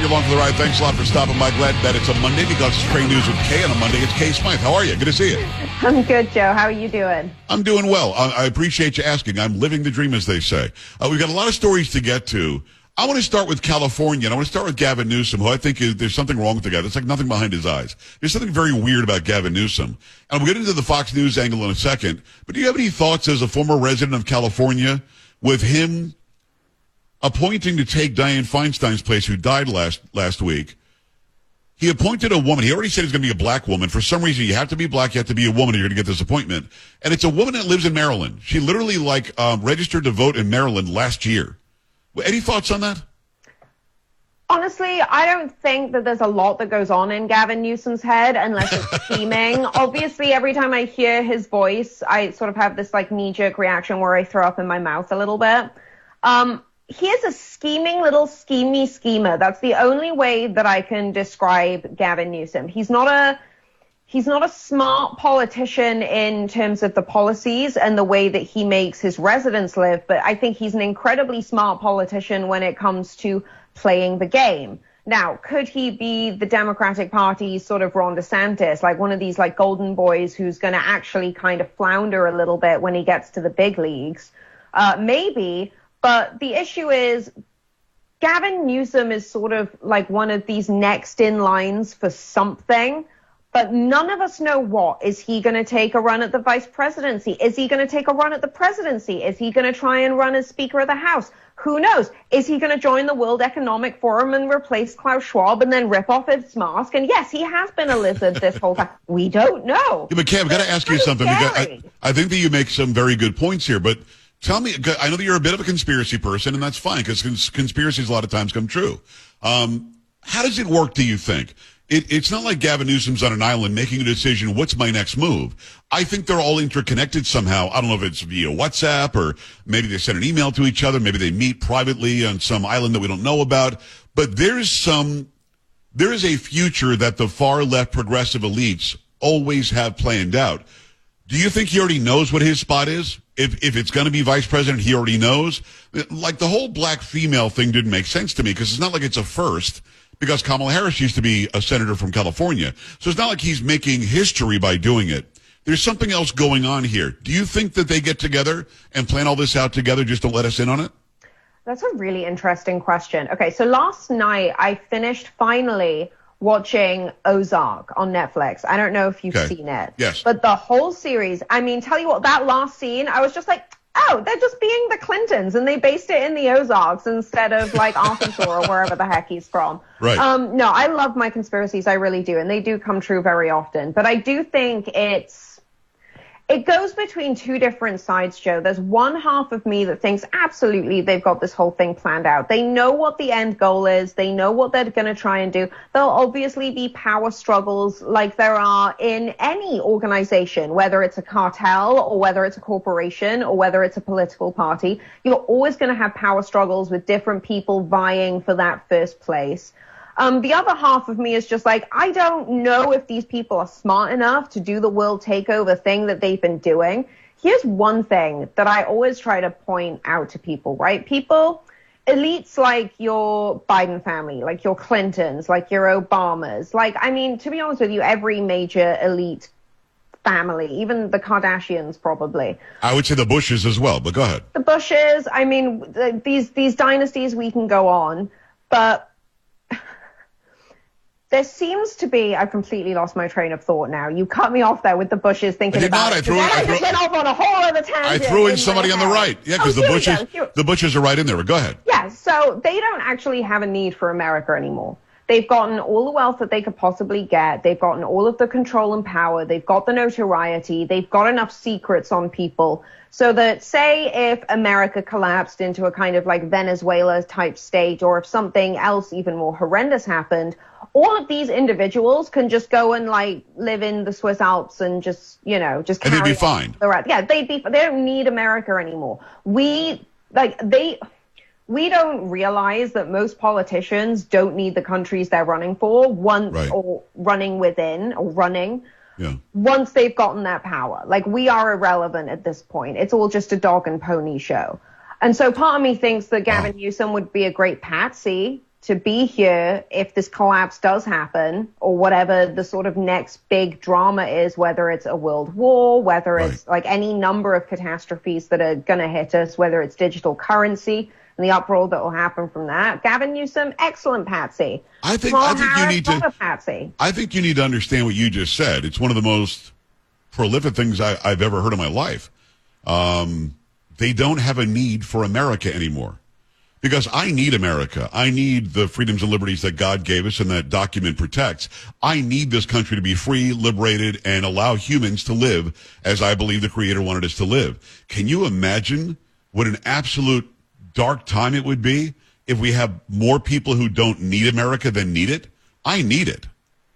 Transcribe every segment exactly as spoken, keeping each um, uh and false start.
glad you're along for the ride. Thanks a lot for stopping by. Glad that it's a Monday because it's Train News with Kay on a Monday. It's Kay Smythe. How are you? Good to see you. I'm good, Joe. How are you doing? I'm doing well. I, I appreciate you asking. I'm living the dream, as they say. Uh, we've got a lot of stories to get to. I want to start with California, and I want to start with Gavin Newsom, who I think is, there's something wrong with the guy. There's like nothing behind his eyes. There's something very weird about Gavin Newsom. And we'll get into the Fox News angle in a second. But do you have any thoughts as a former resident of California with him appointing to take Dianne Feinstein's place, who died last last week? He appointed a woman. He already said he's going to be a black woman. For some reason, you have to be black, you have to be a woman, or you're going to get this appointment. And it's a woman that lives in Maryland. She literally, like, um, registered to vote in Maryland last year. Any thoughts on that? Honestly, I don't think that there's a lot that goes on in Gavin Newsom's head unless it's scheming. Obviously, every time I hear his voice, I sort of have this like knee-jerk reaction where I throw up in my mouth a little bit. Um, he is a scheming little schemy schemer. That's the only way that I can describe Gavin Newsom. He's not a he's not a smart politician in terms of the policies and the way that he makes his residents live, but I think he's an incredibly smart politician when it comes to playing the game. Now, could he be the Democratic Party's sort of Ron DeSantis, like one of these like golden boys who's going to actually kind of flounder a little bit when he gets to the big leagues? Uh, maybe, but the issue is Gavin Newsom is sort of like one of these next in lines for something. But none of us know what. Is he going to take a run at the vice presidency? Is he going to take a run at the presidency? Is he going to try and run as Speaker of the House? Who knows? Is he going to join the World Economic Forum and replace Klaus Schwab and then rip off his mask? And yes, he has been a lizard this whole time. We don't know. Yeah, but Cam, I've got to ask you something. I, I think that you make some very good points here, but tell me, I know that you're a bit of a conspiracy person, and that's fine because cons- conspiracies a lot of times come true. Um, how does it work, do you think? It, it's not like Gavin Newsom's on an island making a decision, what's my next move? I think they're all interconnected somehow. I don't know if it's via WhatsApp or maybe they send an email to each other. Maybe they meet privately on some island that we don't know about. But there's some, there is a future that the far left progressive elites always have planned out. Do you think he already knows what his spot is? If if it's going to be vice president, he already knows? Like the whole black female thing didn't make sense to me because it's not like it's a first. Because Kamala Harris used to be a senator from California. So it's not like he's making history by doing it. There's something else going on here. Do you think that they get together and plan all this out together just to let us in on it? That's a really interesting question. Okay, so last night I finished finally watching Ozark on Netflix. I don't know if you've okay. seen it. Yes. But the whole series, I mean, tell you what, that last scene, I was just like, oh, they're just being the Clintons, and they based it in the Ozarks instead of, like, Arkansas or wherever the heck he's from. Right. Um, no, I love my conspiracies. I really do, and they do come true very often. But I do think it's – it goes between two different sides, Joe. There's one half of me that thinks, absolutely, they've got this whole thing planned out. They know what the end goal is. They know what they're going to try and do. There'll obviously be power struggles like there are in any organization, whether it's a cartel or whether it's a corporation or whether it's a political party. You're always going to have power struggles with different people vying for that first place. Um, the other half of me is just like, I don't know if these people are smart enough to do the world takeover thing that they've been doing. Here's one thing that I always try to point out to people, right? People, elites like your Biden family, like your Clintons, like your Obamas. Like, I mean, to be honest with you, every major elite family, even the Kardashians probably. I would say the Bushes as well, but go ahead. The Bushes, I mean, the, these these dynasties, we can go on, but... There seems to be, I've completely lost my train of thought now. You cut me off there with the Bushes thinking about it. I did not. I threw, I threw, off on a whole other tangent. I threw in, in somebody on the right. Yeah, because oh, the Bushes, go, the Bushes are right in there. But go ahead. Yeah, so they don't actually have a need for America anymore. They've gotten all the wealth that they could possibly get. They've gotten all of the control and power. They've got the notoriety. They've got enough secrets on people so that, say, if America collapsed into a kind of like Venezuela type state, or if something else even more horrendous happened, all of these individuals can just go and like live in the Swiss Alps and just, you know, just carry and they'd be fine. The yeah, they'd be. They don't need America anymore. We like they. We don't realize that most politicians don't need the countries they're running for once right. or running within or running yeah. once they've gotten that power. Like, we are irrelevant at this point. It's all just a dog and pony show. And so part of me thinks that Gavin wow. Newsom would be a great patsy to be here if this collapse does happen, or whatever the sort of next big drama is, whether it's a world war, whether right. it's like any number of catastrophes that are going to hit us, whether it's digital currency and the uproar that will happen from that. Gavin Newsom, excellent Patsy. I think, I think Harris, you need to Patsy. I think you need to understand what you just said. It's one of the most prolific things I, I've ever heard in my life. Um, they don't have a need for America anymore. Because I need America. I need the freedoms and liberties that God gave us and that document protects. I need this country to be free, liberated, and allow humans to live as I believe the Creator wanted us to live. Can you imagine what an absolute dark time it would be if we have more people who don't need America than need it? I need it.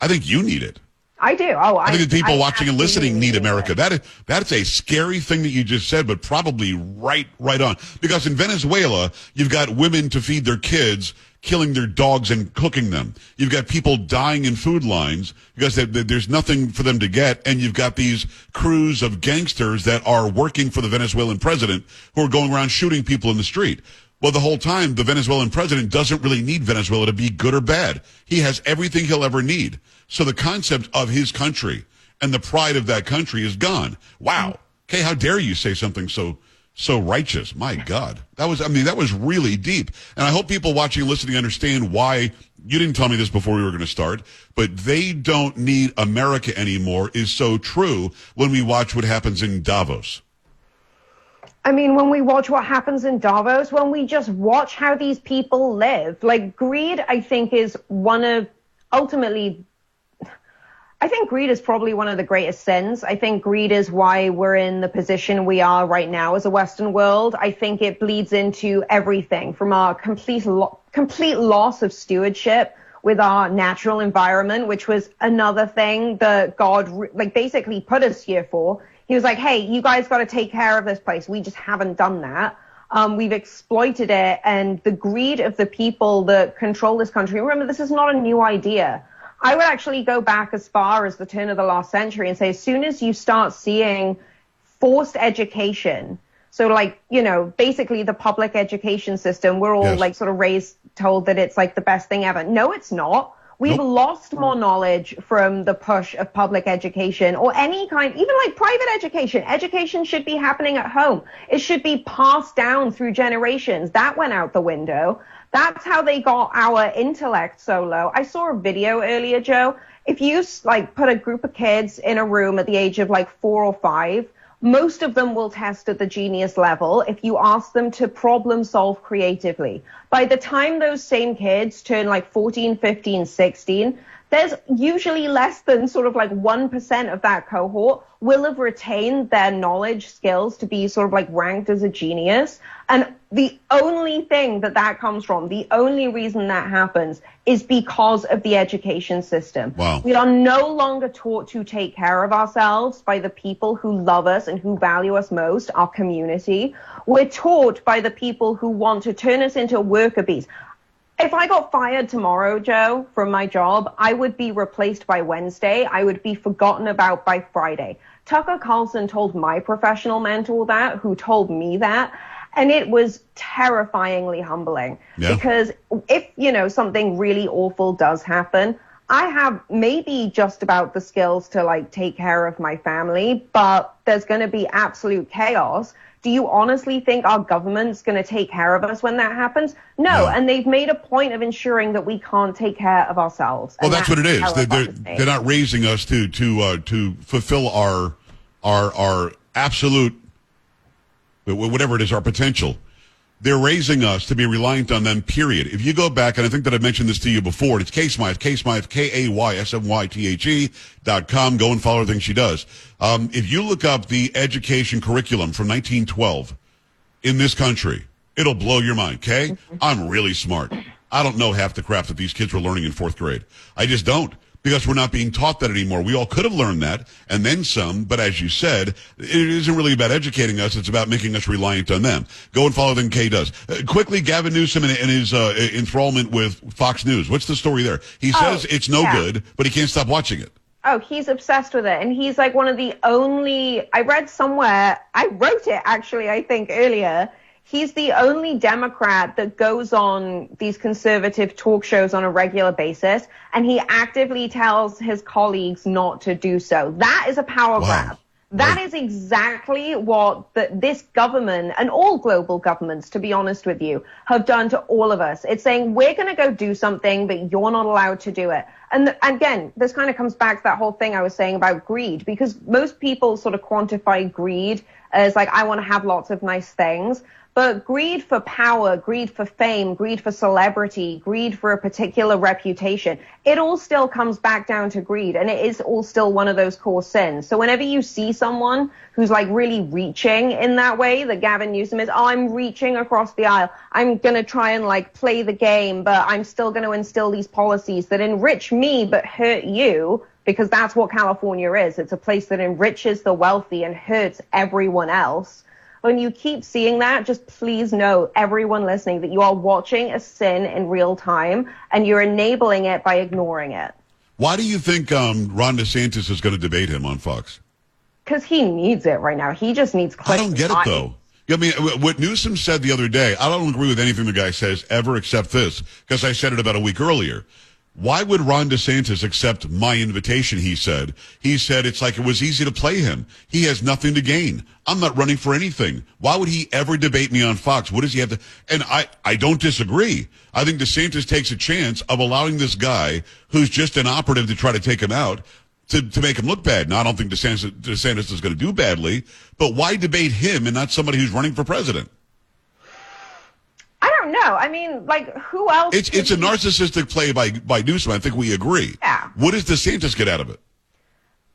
I think you need it. I do. Oh, I, I think the people I watching and listening need America. That is, that's a scary thing that you just said, but probably right, right on. Because in Venezuela, you've got women to feed their kids, killing their dogs and cooking them. You've got people dying in food lines because they, they, there's nothing for them to get. And you've got these crews of gangsters that are working for the Venezuelan president who are going around shooting people in the street. Well, the whole time, the Venezuelan president doesn't really need Venezuela to be good or bad. He has everything he'll ever need. So the concept of his country and the pride of that country is gone. Wow. Kay, how dare you say something so so righteous? My God. That was, I mean, that was really deep. And I hope people watching and listening understand why you didn't tell me this before we were going to start, but they don't need America anymore is so true when we watch what happens in Davos. I mean, when we watch what happens in Davos, when we just watch how these people live, like greed, I think is one of ultimately, I think greed is probably one of the greatest sins. I think greed is why we're in the position we are right now as a Western world. I think it bleeds into everything from our complete, lo- complete loss of stewardship with our natural environment, which was another thing that God re- like basically put us here for. He was like, hey, you guys got to take care of this place. We just haven't done that. Um, we've exploited it. And the greed of the people that control this country. Remember, this is not a new idea. I would actually go back as far as the turn of the last century and say, as soon as you start seeing forced education, so like, you know, basically the public education system, we're all yes. like sort of raised, told that it's like the best thing ever. No, it's not. We've nope. lost more knowledge from the push of public education or any kind, even like private education. Education should be happening at home. It should be passed down through generations. That went out the window. That's how they got our intellect so low. I saw a video earlier, Joe. If you like put a group of kids in a room at the age of like four or five, most of them will test at the genius level if you ask them to problem solve creatively. By the time those same kids turn like fourteen, fifteen, sixteen, there's usually less than sort of like one percent of that cohort will have retained their knowledge skills to be sort of like ranked as a genius. And the only thing that that comes from, the only reason that happens is because of the education system. Wow. We are no longer taught to take care of ourselves by the people who love us and who value us most, our community. We're taught by the people who want to turn us into worker bees. If I got fired tomorrow, Joe, from my job, I would be replaced by Wednesday. I would be forgotten about by Friday. Tucker Carlson told my professional mentor that, who told me that, and it was terrifyingly humbling. Yeah. Because if, you know, something really awful does happen, I have maybe just about the skills to, like, take care of my family, but there's going to be absolute chaos. Do you honestly think our government's going to take care of us when that happens? No. no. And they've made a point of ensuring that we can't take care of ourselves. Well, that's, that's what it is. They're, they're, they're not raising us to to uh, to fulfill our our our absolute whatever it is, our potential. They're raising us to be reliant on them, period. If you go back, and I think that I mentioned this to you before, it's Kay Smythe, Kay Smythe, K A Y S M Y T H E dot com. Go and follow everything she does. Um, if you look up the education curriculum from nineteen twelve in this country, it'll blow your mind, Kay? I'm really smart. I don't know half the crap that these kids were learning in fourth grade. I just don't. Because we're not being taught that anymore. We all could have learned that, and then some, but as you said, it isn't really about educating us, it's about making us reliant on them. Go and follow them, Kay does. Uh, quickly, Gavin Newsom and, and his uh, enthrallment with Fox News. What's the story there? He says oh, it's no yeah. good, but he can't stop watching it. Oh, he's obsessed with it, and he's like one of the only, I read somewhere, I wrote it actually, I think, earlier, he's the only Democrat that goes on these conservative talk shows on a regular basis, and he actively tells his colleagues not to do so. That is a power wow. grab. That is exactly what the, this government and all global governments, to be honest with you, have done to all of us. It's saying we're going to go do something, but you're not allowed to do it. And th- again, this kind of comes back to that whole thing I was saying about greed, because most people sort of quantify greed as like, I want to have lots of nice things. But greed for power, greed for fame, greed for celebrity, greed for a particular reputation, it all still comes back down to greed. And it is all still one of those core sins. So whenever you see someone who's like really reaching in that way, that Gavin Newsom is, oh, I'm reaching across the aisle. I'm going to try and like play the game, but I'm still going to instill these policies that enrich me but hurt you, because that's what California is. It's a place that enriches the wealthy and hurts everyone else. When you keep seeing that, just please know, everyone listening, that you are watching a sin in real time, and you're enabling it by ignoring it. Why do you think um, Ron DeSantis is going to debate him on Fox? Because he needs it right now. He just needs clicks. I don't get it, though. I mean, what Newsom said the other day, I don't agree with anything the guy says ever except this, because I said it about a week earlier. Why would Ron DeSantis accept my invitation, he said. He said it's like it was easy to play him. He has nothing to gain. I'm not running for anything. Why would he ever debate me on Fox? What does he have to? And I, I don't disagree. I think DeSantis takes a chance of allowing this guy, who's just an operative to try to take him out, to, to make him look bad. Now, I don't think DeSantis, DeSantis is going to do badly, but why debate him and not somebody who's running for president? I don't know. I mean, like, who else? It's it's a narcissistic play by, by Newsom. I think we agree. Yeah. What does DeSantis get out of it?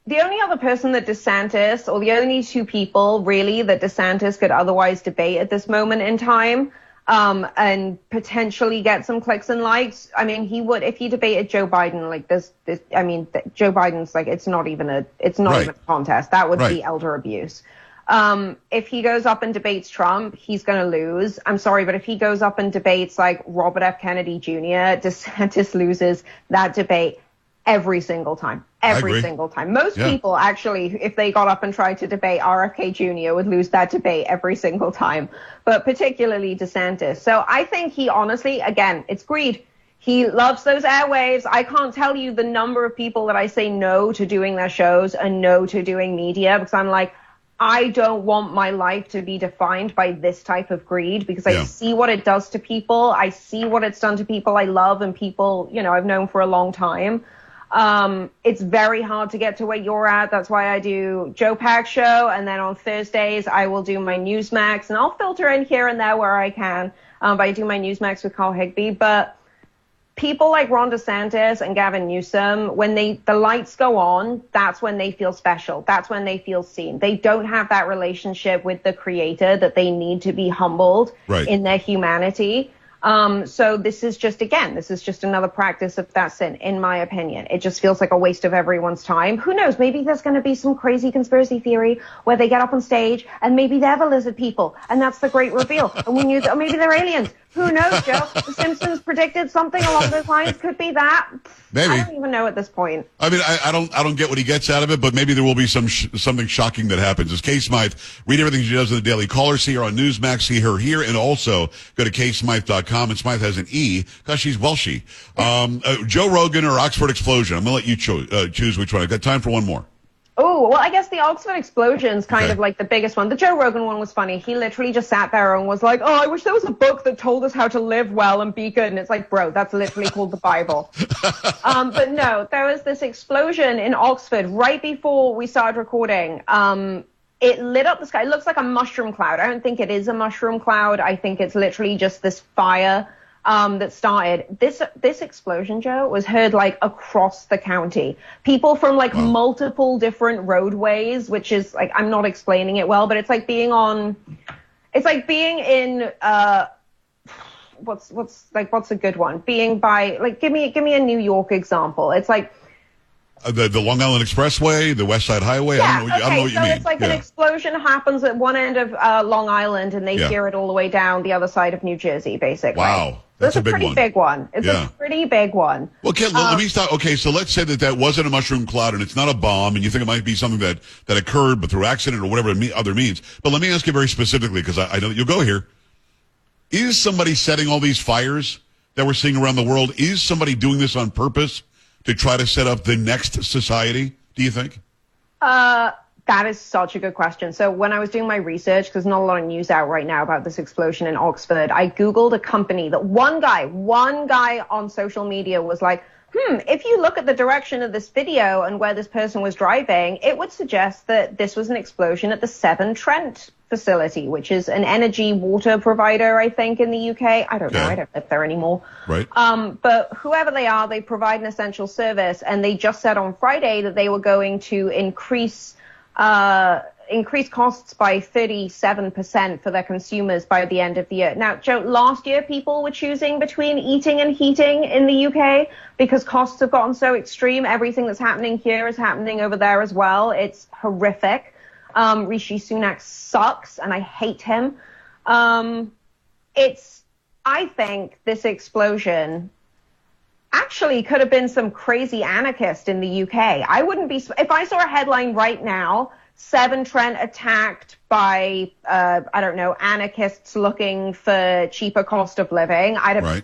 The only other person that DeSantis, or the only two people, really, that DeSantis could otherwise debate at this moment in time um, and potentially get some clicks and likes. I mean, he would, if he debated Joe Biden, like this, this I mean, th- Joe Biden's like, it's not even a, it's not right. even a contest. That would right. be elder abuse. Um, if he goes up and debates Trump, he's going to lose. I'm sorry, but if he goes up and debates like Robert F. Kennedy Junior, DeSantis loses that debate every single time. Every single time. Most yeah. people, actually, if they got up and tried to debate R F K Junior, would lose that debate every single time, but particularly DeSantis. So I think he honestly, again, it's greed. He loves those airwaves. I can't tell you the number of people that I say no to doing their shows and no to doing media, because I'm like, I don't want my life to be defined by this type of greed, because I yeah. see what it does to people. I see what it's done to people I love and people, you know, I've known for a long time. Um, it's very hard to get to where you're at. That's why I do Joe Pags show. And then on Thursdays, I will do my Newsmax, and I'll filter in here and there where I can. Um, but I do my Newsmax with Carl Higbie. But people like Ron DeSantis and Gavin Newsom, when they the lights go on, that's when they feel special. That's when they feel seen. They don't have that relationship with the creator that they need to be humbled right. in their humanity. Um, so this is just, again, this is just another practice of that sin, in my opinion. It just feels like a waste of everyone's time. Who knows? Maybe there's going to be some crazy conspiracy theory where they get up on stage and maybe they're the lizard people, and that's the great reveal. And we knew that, or maybe they're aliens. Who knows, Joe? The Simpsons predicted something along those lines. Could be that. Maybe. I don't even know at this point. I mean, I, I don't, I don't get what he gets out of it, but maybe there will be some sh- something shocking that happens. As Kay Smythe, read everything she does in the Daily Caller, see her on Newsmax, see her here, and also go to kay smythe dot com. And Smythe has an E because she's Welshy. Um, uh, Joe Rogan or Oxford Explosion? I'm gonna let you cho- uh, choose which one. I've got time for one more. Oh, well, I guess the Oxford Explosion's kind okay. of like the biggest one. The Joe Rogan one was funny. He literally just sat there and was like, oh, I wish there was a book that told us how to live well and be good. And it's like, bro, that's literally called the Bible. um, but no, there was this explosion in Oxford right before we started recording. Um, it lit up the sky. It looks like a mushroom cloud. I don't think it is a mushroom cloud. I think it's literally just this fire Um, that started. This this explosion, Joe, was heard like across the county. People from like wow. multiple different roadways, which is like, I'm not explaining it well, but it's like being on, it's like being in uh, what's what's like what's a good one? Being by like give me give me a New York example. It's like. The, the Long Island Expressway, the West Side Highway. Yeah, I don't know what you, okay, I don't know what you so mean. It's like yeah. an explosion happens at one end of uh, Long Island, and they yeah. hear it all the way down the other side of New Jersey, basically. Wow. That's, That's a, a big pretty one. big one. It's yeah. a pretty big one. Well, okay, um, let me stop. Okay, so let's say that that wasn't a mushroom cloud, and it's not a bomb, and you think it might be something that, that occurred but through accident or whatever other means. But let me ask you very specifically, because I, I know that you'll go here. Is somebody setting all these fires that we're seeing around the world? Is somebody doing this on purpose to try to set up the next society, do you think? Uh, that is such a good question. So when I was doing my research, because not a lot of news out right now about this explosion in Oxford, I Googled a company that one guy, one guy on social media was like, hmm, if you look at the direction of this video and where this person was driving, it would suggest that this was an explosion at the Seven Trent facility, which is an energy water provider, I think, in the U K. I don't yeah. know. I don't live there anymore. Right. Um, but whoever they are, they provide an essential service. And they just said on Friday that they were going to increase uh, increase costs by thirty-seven percent for their consumers by the end of the year. Now, Joe, last year people were choosing between eating and heating in the U K because costs have gotten so extreme. Everything that's happening here is happening over there as well. It's horrific. Um, Rishi Sunak sucks, and I hate him. Um, it's, I think this explosion actually could have been some crazy anarchist in the U K. I wouldn't be, if I saw a headline right now, Seven Trent attacked by, uh, I don't know, anarchists looking for cheaper cost of living, I'd right.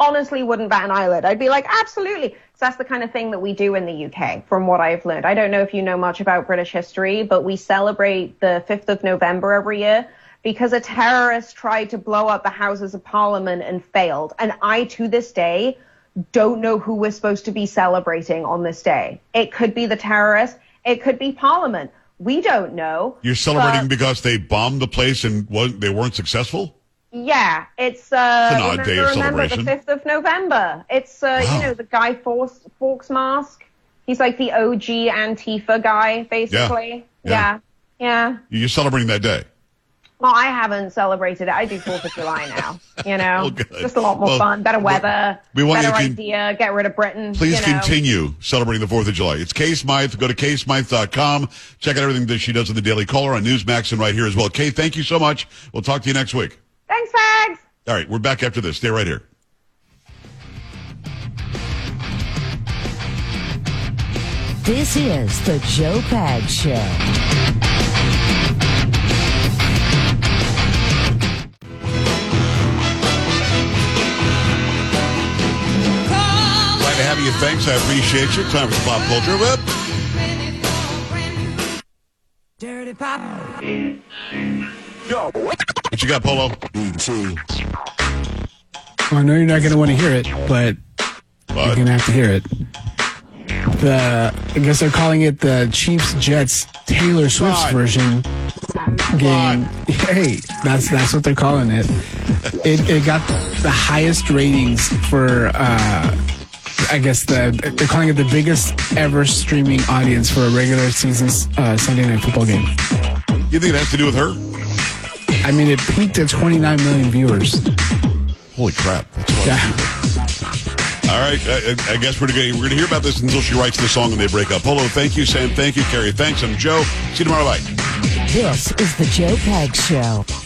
honestly wouldn't bat an eyelid. I'd be like, absolutely. Because that's the kind of thing that we do in the U K, from what I've learned. I don't know if you know much about British history, but we celebrate the fifth of November every year because a terrorist tried to blow up the Houses of Parliament and failed. And I, to this day, don't know who we're supposed to be celebrating on this day. It could be the terrorist. It could be Parliament. We don't know. You're celebrating but, because they bombed the place and wasn't, they weren't successul? Yeah, it's, uh, it's an odd day of celebration. Remember the fifth of November. It's, uh, wow. you know, the Guy Fawkes mask. He's like the O G Antifa guy, basically. Yeah. Yeah. yeah. You're celebrating that day. Well, I haven't celebrated it. I do fourth of July now, you know. Well, just a lot more well, fun, better weather, we want better idea, get rid of Britain. Please you know. continue celebrating the fourth of July. It's Kay Smythe. Go to kay smythe dot com. Check out everything that she does in the Daily Caller on Newsmax and right here as well. Kay, thank you so much. We'll talk to you next week. Thanks, Pags. All right, we're back after this. Stay right here. This is the Joe Pags Show. Have you? Thanks. I appreciate you. Time for pop culture. Whip. Dirty pop. Yo. What you got, Polo? Well, I know you're not going to want to hear it, but, but. you're going to have to hear it. The I guess they're calling it the Chiefs Jets Taylor Swift's God. version game. God. Hey, that's that's what they're calling it. It it got the highest ratings for. Uh, I guess the, they're calling it the biggest ever streaming audience for a regular season uh, Sunday night football game. You think it has to do with her? I mean, it peaked at twenty-nine million viewers. Holy crap. That's a yeah. All right. I, I guess we're going we're to hear about this until she writes the song and they break up. Polo, thank you. Sam, thank you. Carrie, thanks. I'm Joe. See you tomorrow. Bye. This is the Joe Pags Show.